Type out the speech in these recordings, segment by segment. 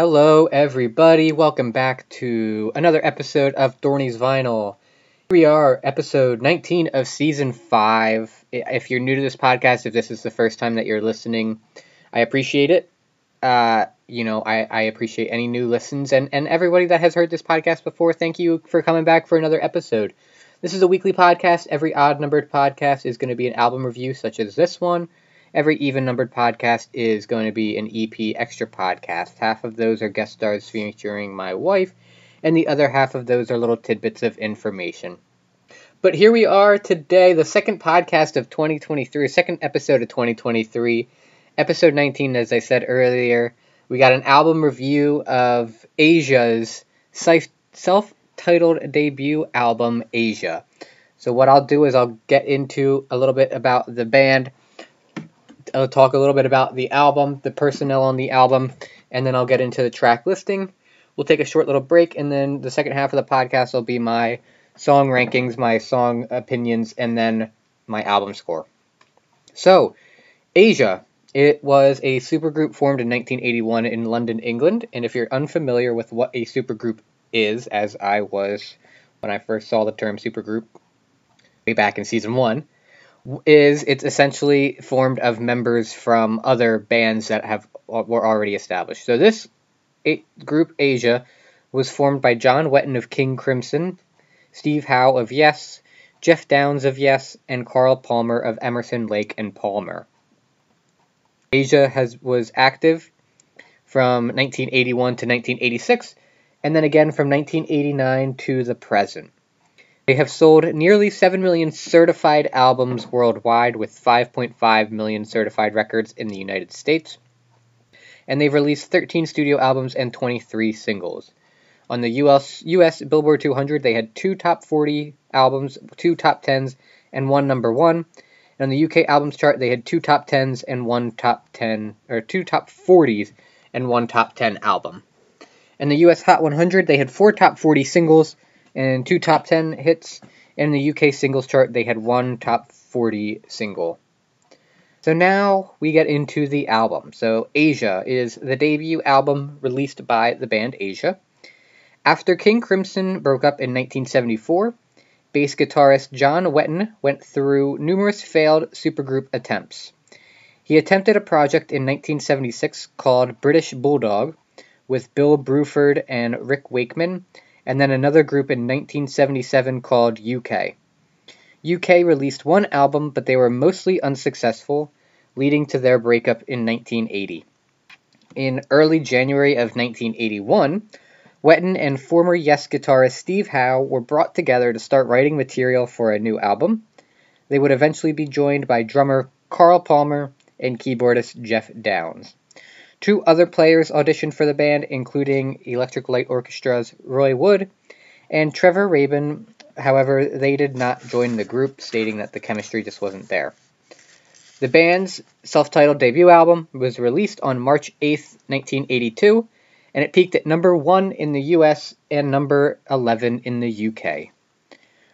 Hello everybody, welcome back to another episode of Dorney's Vinyl. Here we are, episode 19 of season 5. If you're new to this podcast, if this is the first time that you're listening, I appreciate it. I appreciate any new listens, and everybody that has heard this podcast before, thank you for coming back for another episode. This is a weekly podcast. Every odd-numbered podcast is going to be an album review such as this one. Every even-numbered podcast is going to be an EP extra podcast. Half of those are guest stars featuring my wife, and the other half of those are little tidbits of information. But here we are today, the second podcast of 2023, second episode of 2023, episode 19, as I said earlier. We got an album review of Asia's self-titled debut album, Asia. So what I'll do is I'll get into a little bit about the band. I'll talk a little bit about the album, the personnel on the album, and then I'll get into the track listing. We'll take a short little break, and then the second half of the podcast will be my song rankings, my song opinions, and then my album score. So, Asia. It was a supergroup formed in 1981 in London, England, and if you're unfamiliar with what a supergroup is, as I was when I first saw the term supergroup way back in season 1, it's essentially formed of members from other bands that were already established. So this group, Asia, was formed by John Wetton of King Crimson, Steve Howe of Yes, Geoff Downes of Yes, and Carl Palmer of Emerson Lake and Palmer. Asia was active from 1981 to 1986, and then again from 1989 to the present. They have sold nearly 7 million certified albums worldwide, with 5.5 million certified records in the United States. And they've released 13 studio albums and 23 singles. On the US Billboard 200, they had 2 top 40 albums, 2 top 10s, and 1 number 1. And on the UK albums chart, they had 2 top 10s and 1 top 10, or 2 top 40s and 1 top 10 album. In the US Hot 100, they had 4 top 40 singles, and 2 top 10 hits. In the UK singles chart, they had 1 top 40 single. So now we get into the album. So Asia is the debut album released by the band Asia. After King Crimson broke up in 1974, bass guitarist John Wetton went through numerous failed supergroup attempts. He attempted a project in 1976 called British Bulldog with Bill Bruford and Rick Wakeman, and then another group in 1977 called UK. UK released 1 album, but they were mostly unsuccessful, leading to their breakup in 1980. In early January of 1981, Wetton and former Yes guitarist Steve Howe were brought together to start writing material for a new album. They would eventually be joined by drummer Carl Palmer and keyboardist Geoff Downes. 2 other players auditioned for the band, including Electric Light Orchestra's Roy Wood and Trevor Rabin. However, they did not join the group, stating that the chemistry just wasn't there. The band's self-titled debut album was released on March 8, 1982, and it peaked at number 1 in the US and number 11 in the UK.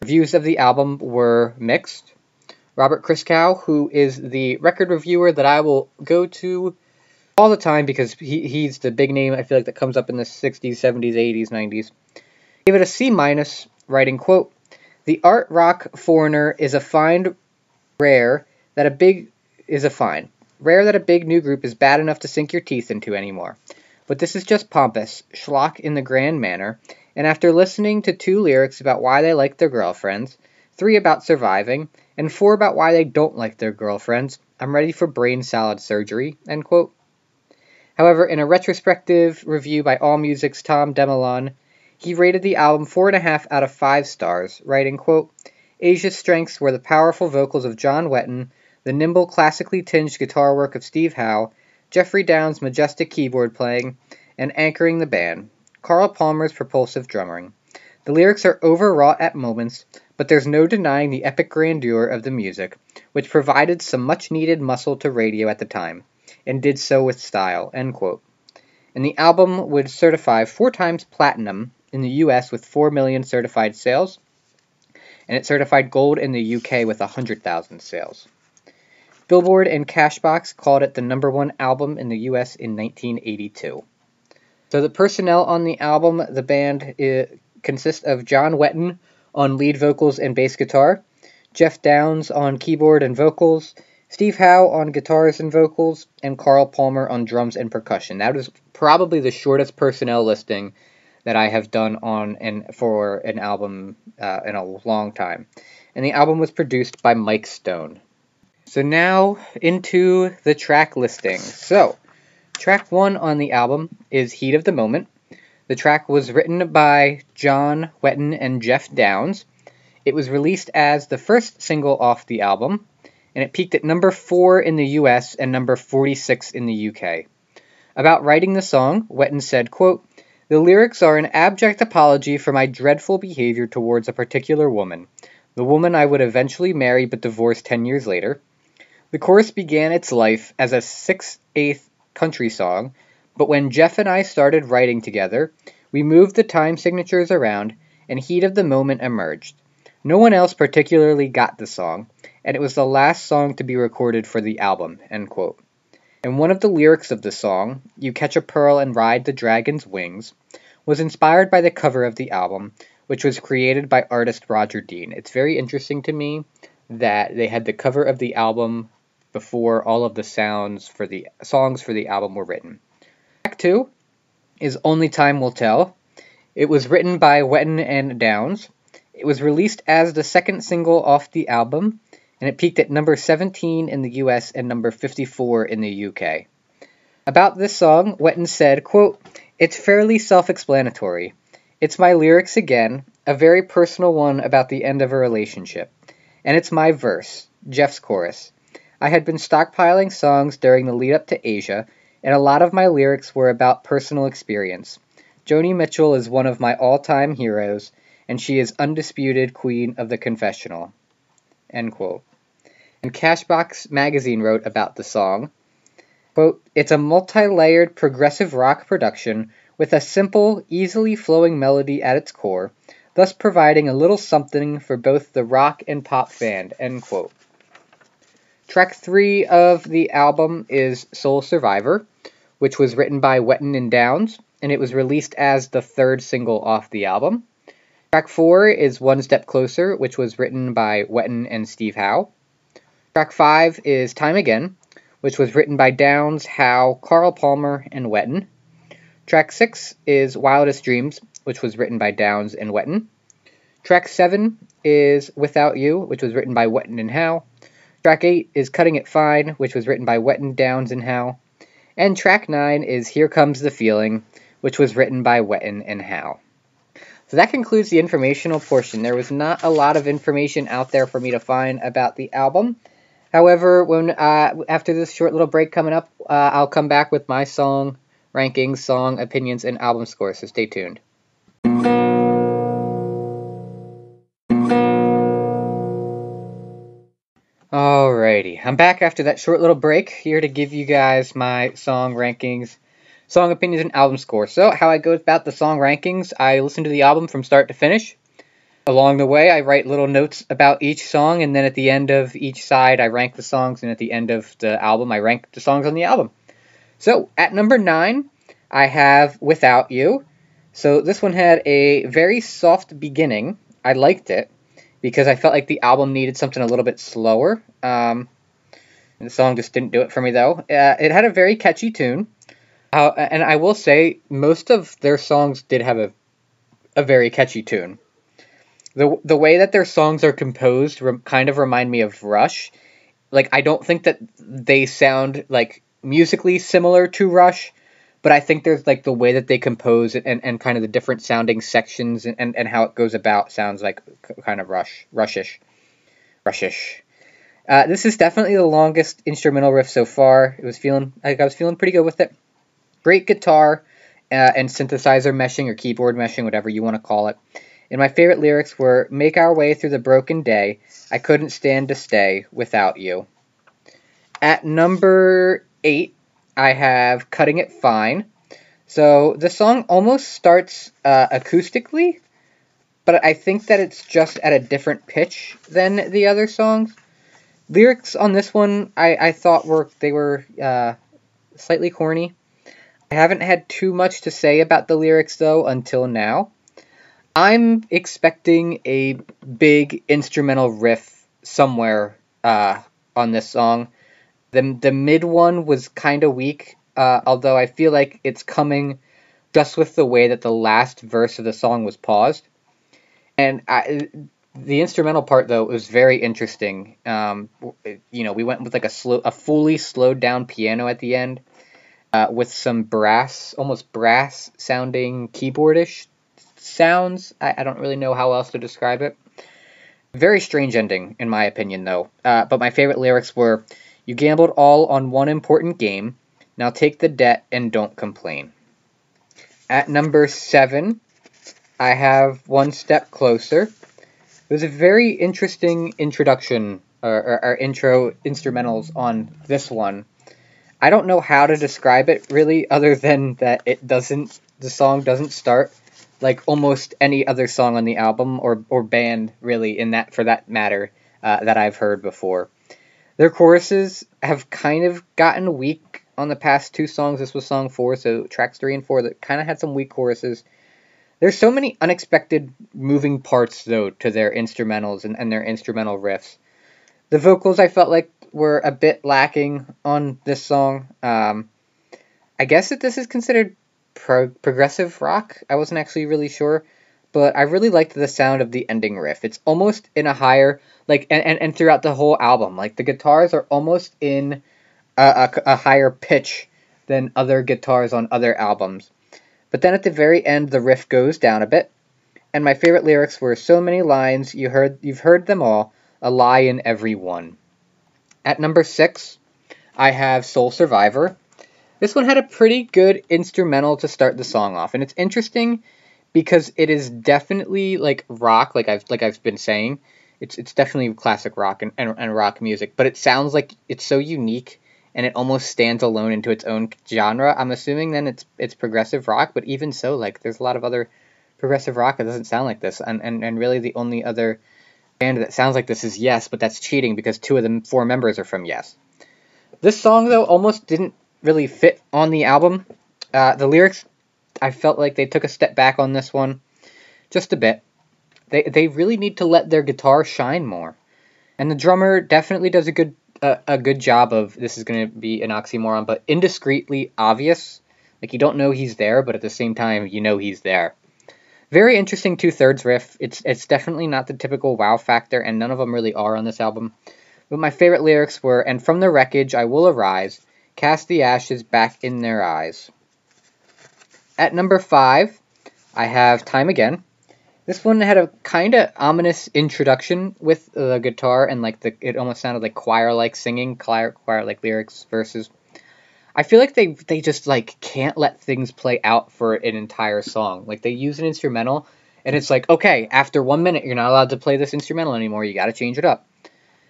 Reviews of the album were mixed. Robert Chriskow, who is the record reviewer that I will go to all the time because he's the big name, I feel like, that comes up in the 60s, 70s, 80s, 90s, gave it a C-, writing, quote, "The art rock foreigner is a find rare that a big new group is bad enough to sink your teeth into anymore. But this is just pompous, schlock in the grand manner, and after listening to 2 lyrics about why they like their girlfriends, 3 about surviving, and 4 about why they don't like their girlfriends, I'm ready for brain salad surgery," end quote. However, in a retrospective review by Allmusic's Tom Demalon, he rated the album 4.5 out of 5 stars, writing, quote, "Asia's strengths were the powerful vocals of John Wetton, the nimble, classically tinged guitar work of Steve Howe, Geoffrey Downes' majestic keyboard playing, and anchoring the band, Carl Palmer's propulsive drumming. The lyrics are overwrought at moments, but there's no denying the epic grandeur of the music, which provided some much-needed muscle to radio at the time, and did so with style," end quote. And the album would certify 4 times platinum in the US with 4 million certified sales, and it certified gold in the UK with 100,000 sales. Billboard and Cashbox called it the number 1 album in the US in 1982. So the personnel on the album, the band consists of John Wetton on lead vocals and bass guitar, Geoff Downes on keyboard and vocals, Steve Howe on guitars and vocals, and Carl Palmer on drums and percussion. That is probably the shortest personnel listing that I have done on and for an album in a long time. And the album was produced by Mike Stone. So now into the track listing. So track one on the album is Heat of the Moment. The track was written by John Wetton and Geoff Downes. It was released as the first single off the album, and it peaked at number 4 in the US and number 46 in the UK. About writing the song, Wetton said, quote, "The lyrics are an abject apology for my dreadful behavior towards a particular woman, the woman I would eventually marry but divorce 10 years later. The chorus began its life as a 6/8 country song, but when Geoff and I started writing together, we moved the time signatures around and Heat of the Moment emerged. No one else particularly got the song, and it was the last song to be recorded for the album," end quote. And one of the lyrics of the song, "You Catch a Pearl and Ride the Dragon's Wings," was inspired by the cover of the album, which was created by artist Roger Dean. It's very interesting to me that they had the cover of the album before all of the songs for the album were written. Track 2 is Only Time Will Tell. It was written by Wetton and Downes. It was released as the second single off the album, and it peaked at number 17 in the US and number 54 in the UK. About this song, Wetton said, quote, "It's fairly self-explanatory. It's my lyrics again, a very personal one about the end of a relationship. And it's my verse, Geoff's chorus. I had been stockpiling songs during the lead-up to Asia, and a lot of my lyrics were about personal experience. Joni Mitchell is one of my all-time heroes, and she is undisputed queen of the confessional," end quote. And Cashbox magazine wrote about the song, quote, "It's a multi-layered progressive rock production with a simple, easily flowing melody at its core, thus providing a little something for both the rock and pop fan," end quote. Track 3 of the album is Soul Survivor, which was written by Wetton and Downes, and it was released as the third single off the album. Track 4 is One Step Closer, which was written by Wetton and Steve Howe. Track 5 is Time Again, which was written by Downes, Howe, Carl Palmer, and Wetton. Track 6 is Wildest Dreams, which was written by Downes and Wetton. Track 7 is Without You, which was written by Wetton and Howe. Track 8 is Cutting It Fine, which was written by Wetton, Downes, and Howe. And track 9 is Here Comes the Feeling, which was written by Wetton and Howe. So that concludes the informational portion. There was not a lot of information out there for me to find about the album. However, when after this short little break coming up, I'll come back with my song rankings, song opinions, and album score, so stay tuned. Alrighty, I'm back after that short little break, here to give you guys my song rankings, song opinions, and album score. So how I go about the song rankings, I listen to the album from start to finish. Along the way, I write little notes about each song, and then at the end of each side, I rank the songs, and at the end of the album, I rank the songs on the album. So at number 9, I have Without You. So this one had a very soft beginning. I liked it because I felt like the album needed something a little bit slower. The song just didn't do it for me, though. It had a very catchy tune. And I will say, most of their songs did have a very catchy tune. The way that their songs are composed kind of remind me of Rush. Like, I don't think that they sound, like, musically similar to Rush, but I think there's, like, the way that they compose it and kind of the different sounding sections and how it goes about sounds like kind of Rushish. This is definitely the longest instrumental riff so far. I was feeling pretty good with it. Great guitar and synthesizer meshing or keyboard meshing, whatever you want to call it. And my favorite lyrics were, "Make our way through the broken day. I couldn't stand to stay without you." At number 8, I have Cutting It Fine. So the song almost starts acoustically, but I think that it's just at a different pitch than the other songs. Lyrics on this one, I thought they were slightly corny. I haven't had too much to say about the lyrics, though, until now. I'm expecting a big instrumental riff somewhere on this song. The mid one was kind of weak, although I feel like it's coming just with the way that the last verse of the song was paused. And the instrumental part, though, was very interesting. You know, we went with like a fully slowed down piano at the end, with some brass, almost brass sounding keyboardish sounds. I don't really know how else to describe it. Very strange ending, in my opinion, though. But my favorite lyrics were, "You gambled all on one important game. Now take the debt and don't complain." At number 7, I have "One Step Closer." It was a very interesting introduction, or intro instrumentals on this one. I don't know how to describe it, really, other than that the song doesn't start like almost any other song on the album, or band, really, for that matter, that I've heard before. Their choruses have kind of gotten weak on the past two songs. This was song 4, so tracks 3 and 4 that kind of had some weak choruses. There's so many unexpected moving parts, though, to their instrumentals and their instrumental riffs. The vocals, I felt like, were a bit lacking on this song. I guess that this is considered progressive rock. I wasn't actually really sure, but I really liked the sound of the ending riff. It's almost in a higher, like, and throughout the whole album, like, the guitars are almost in a higher pitch than other guitars on other albums. But then at the very end, the riff goes down a bit, and my favorite lyrics were, "So many lines, you've heard them all, a lie in every one." At number 6, I have "Soul Survivor." This one had a pretty good instrumental to start the song off, and it's interesting because it is definitely like rock, like I've been saying. It's definitely classic rock and rock music, but it sounds like it's so unique, and it almost stands alone into its own genre. I'm assuming then it's progressive rock, but even so, like, there's a lot of other progressive rock that doesn't sound like this. And really the only other band that sounds like this is Yes, but that's cheating because 2 of the 4 members are from Yes. This song, though, almost didn't really fit on the album. The lyrics, I felt like they took a step back on this one, just a bit. They really need to let their guitar shine more. And the drummer definitely does a good job of, this is going to be an oxymoron, but indiscreetly obvious. Like, you don't know he's there, but at the same time, you know he's there. Very interesting two-thirds riff. It's definitely not the typical wow factor, and none of them really are on this album. But my favorite lyrics were, "And from the wreckage I will arise, cast the ashes back in their eyes." At number 5, I have "Time Again." This one had a kind of ominous introduction with the guitar and, like, it almost sounded like choir-like singing, choir-like lyrics, verses. I feel like they just, like, can't let things play out for an entire song. Like, they use an instrumental, and it's like, okay, after 1 minute, you're not allowed to play this instrumental anymore. You got to change it up.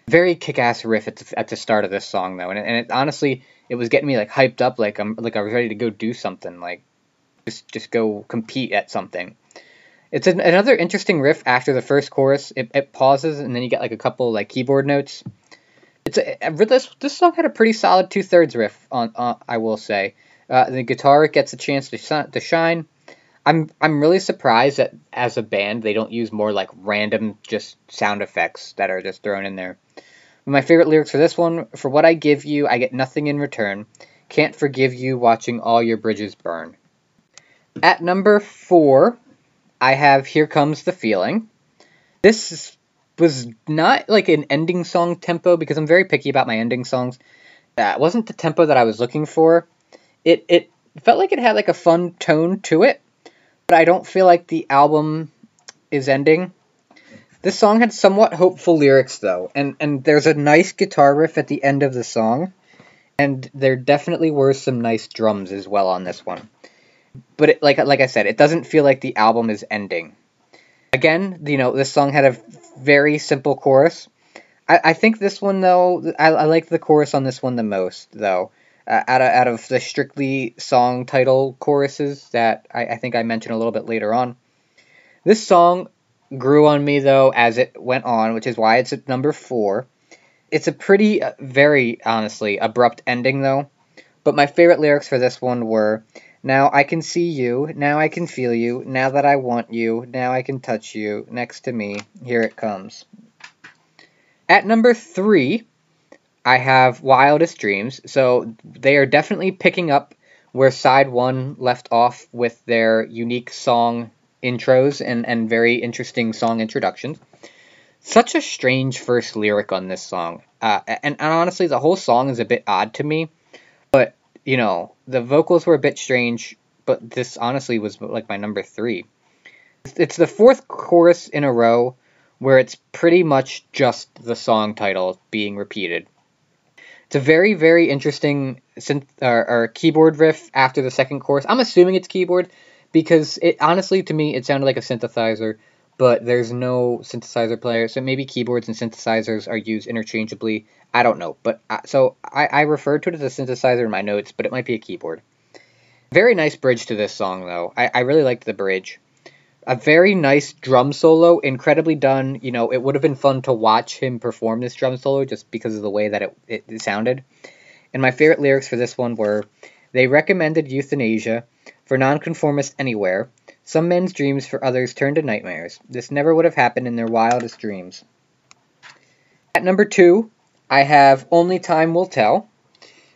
Very kick-ass riff at the start of this song, though, and it honestly, it was getting me, like, hyped up, like I was ready to go do something, like, just go compete at something. It's another interesting riff after the first chorus. It pauses, and then you get, like, a couple, like, keyboard notes. This song had a pretty solid two-thirds riff, I will say. The guitar gets a chance to shine. I'm really surprised that, as a band, they don't use more, like, random just sound effects that are just thrown in there. My favorite lyrics for this one, "For what I give you, I get nothing in return. Can't forgive you watching all your bridges burn." At number 4... I have "Here Comes the Feeling." This was not like an ending song tempo, because I'm very picky about my ending songs. That wasn't the tempo that I was looking for. It felt like it had like a fun tone to it, but I don't feel like the album is ending. This song had somewhat hopeful lyrics, though, and there's a nice guitar riff at the end of the song, and there definitely were some nice drums as well on this one. But it, like I said, it doesn't feel like the album is ending. Again, you know, this song had a very simple chorus. I think this one, though, I like the chorus on this one the most, though. Out of the strictly song title choruses that I think I mentioned a little bit later on. This song grew on me, though, as it went on, which is why it's at number 4. It's a pretty, very, honestly, abrupt ending, though. But my favorite lyrics for this one were, Now I can see you, now I can feel you, now that I want you, now I can touch you, next to me, here it comes. At number 3, I have Wildest Dreams, so they are definitely picking up where side 1 left off with their unique song intros and very interesting song introductions. Such a strange first lyric on this song. And honestly, the whole song is a bit odd to me, but, you know, the vocals were a bit strange, but this honestly was like my number 3. It's the 4th chorus in a row where it's pretty much just the song title being repeated. It's a very, very interesting synth or keyboard riff after the 2nd chorus. I'm assuming it's keyboard because it honestly, to me, it sounded like a synthesizer, but there's no synthesizer player, so maybe keyboards and synthesizers are used interchangeably. I don't know, but I referred to it as a synthesizer in my notes, but it might be a keyboard. Very nice bridge to this song, though. I really liked the bridge. A very nice drum solo, incredibly done. You know, it would have been fun to watch him perform this drum solo just because of the way that it sounded. And my favorite lyrics for this one were, "They recommended euthanasia for nonconformists anywhere. Some men's dreams for others turn to nightmares. This never would have happened in their wildest dreams." At number 2, I have Only Time Will Tell.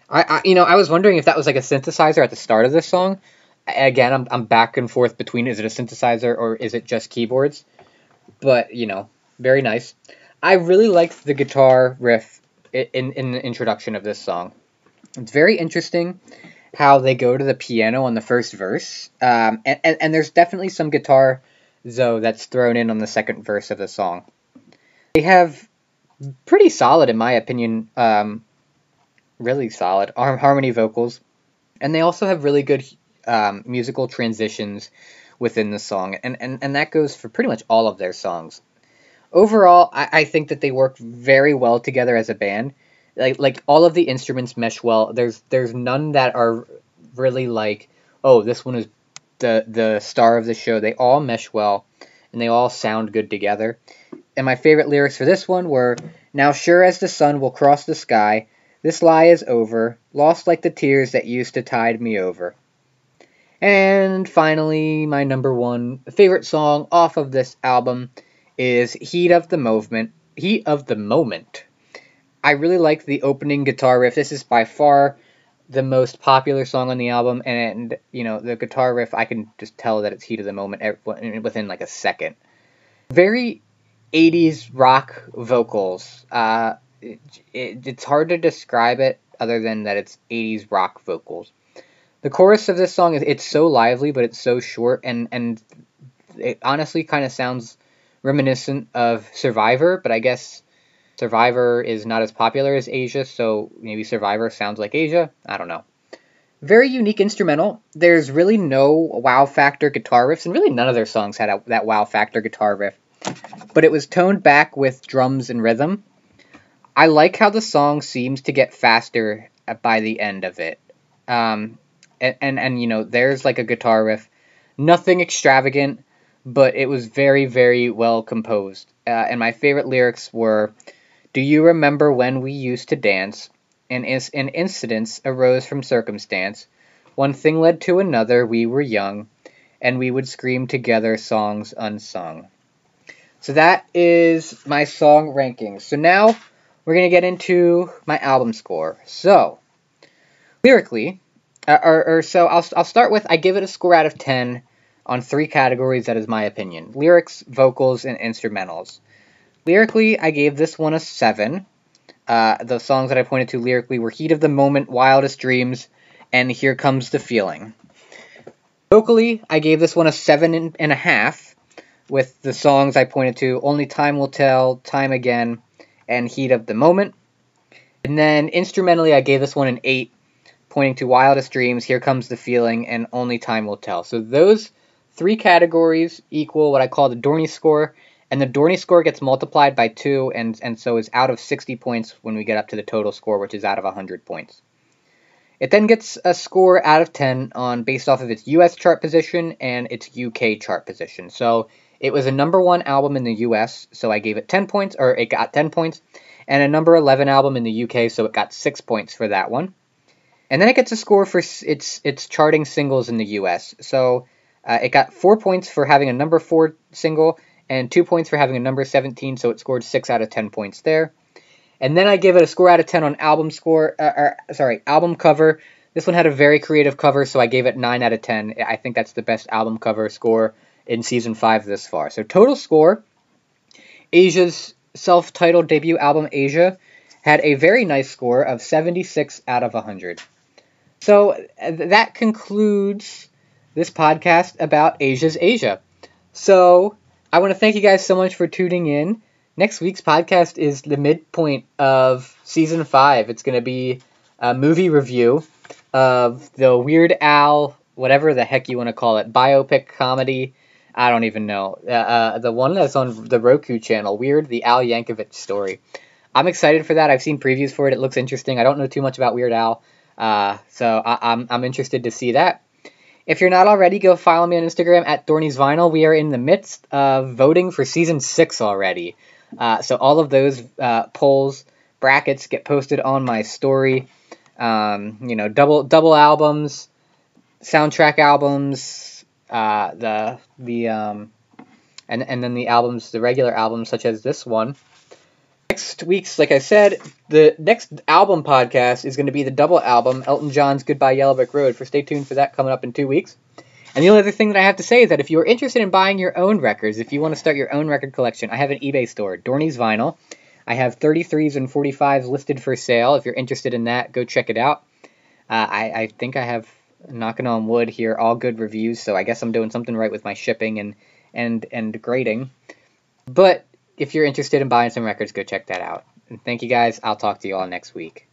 I was wondering if that was like a synthesizer at the start of this song. Again, I'm back and forth between is it a synthesizer or is it just keyboards? But, you know, very nice. I really liked the guitar riff in the introduction of this song. It's very interesting how they go to the piano on the first verse. And there's definitely some guitar, though, that's thrown in on the 2nd verse of the song. They have pretty solid, in my opinion, really solid harmony vocals. And they also have really good musical transitions within the song. And that goes for pretty much all of their songs. Overall, I think that they work very well together as a band. Like all of the instruments mesh well. There's none that are really like, oh, this one is the star of the show. They all mesh well, and they all sound good together. And my favorite lyrics for this one were, "Now sure as the sun will cross the sky, this lie is over, lost like the tears that used to tide me over." And finally, my number 1 favorite song off of this album is Heat of the Moment. I really like the opening guitar riff. This is by far the most popular song on the album, and, you know, the guitar riff, I can just tell that it's Heat of the Moment within, like, a 2nd. Very 80s rock vocals. It's hard to describe it other than that it's 80s rock vocals. The chorus of this song, it's so lively, but it's so short, and it honestly kind of sounds reminiscent of Survivor, but I guess Survivor is not as popular as Asia, so maybe Survivor sounds like Asia? I don't know. Very unique instrumental. There's really no wow factor guitar riffs, and really none of their songs had that wow factor guitar riff. But it was toned back with drums and rhythm. I like how the song seems to get faster by the end of it. You know, there's like a guitar riff. Nothing extravagant, but it was very, very well composed. And my favorite lyrics were, "Do you remember when we used to dance? And incidents arose from circumstance. One thing led to another, we were young, and we would scream together songs unsung." So that is my song rankings. So now we're going to get into my album score. So, lyrically, I'll start with I give it a score out of 10 on 3 categories, that is my opinion. Lyrics, vocals, and instrumentals. Lyrically, I gave this one a 7. The songs that I pointed to lyrically were Heat of the Moment, Wildest Dreams, and Here Comes the Feeling. Vocally, I gave this one a 7.5, with the songs I pointed to Only Time Will Tell, Time Again, and Heat of the Moment. And then instrumentally, I gave this one an 8, pointing to Wildest Dreams, Here Comes the Feeling, and Only Time Will Tell. So those 3 categories equal what I call the Dorney score, and the Dorney score gets multiplied by 2, and so is out of 60 points when we get up to the total score, which is out of 100 points. It then gets a score out of 10 based off of its US chart position and its UK chart position. So it was a number 1 album in the US, so I gave it 10 points, or it got 10 points, and a number 11 album in the UK, so it got 6 points for that one. And then it gets a score for its charting singles in the U.S. So it got 4 points for having a number 4 single and 2 points for having a number 17, so it scored 6 out of 10 points there. And then I give it a score out of 10 on album cover. This one had a very creative cover, so I gave it 9 out of 10. I think that's the best album cover score in Season 5 this far. So total score, Asia's self-titled debut album, Asia, had a very nice score of 76 out of 100. So that concludes this podcast about Asia's Asia. So I want to thank you guys so much for tuning in. Next week's podcast is the midpoint of Season 5. It's going to be a movie review of the Weird Al, whatever the heck you want to call it, biopic comedy. I don't even know. The one that's on the Roku channel, Weird the Al Yankovic Story. I'm excited for that. I've seen previews for it. It looks interesting. I don't know too much about Weird Al, so I'm interested to see that. If you're not already, go follow me on Instagram at Dorney's Vinyl. We are in the midst of voting for Season 6 already. So all of those polls, brackets get posted on my story. Double albums, soundtrack albums, and then the albums, the regular albums such as this one. Next week's, like I said, the next album podcast is going to be the double album, Elton John's Goodbye Yellow Brick Road. So stay tuned for that coming up in 2 weeks. And the only other thing that I have to say is that if you are interested in buying your own records, if you want to start your own record collection, I have an eBay store, Dorney's Vinyl. I have 33s and 45s listed for sale. If you're interested in that, go check it out. I think I have, knocking on wood here, all good reviews, so I guess I'm doing something right with my shipping and grading. But if you're interested in buying some records, go check that out. And thank you guys. I'll talk to you all next week.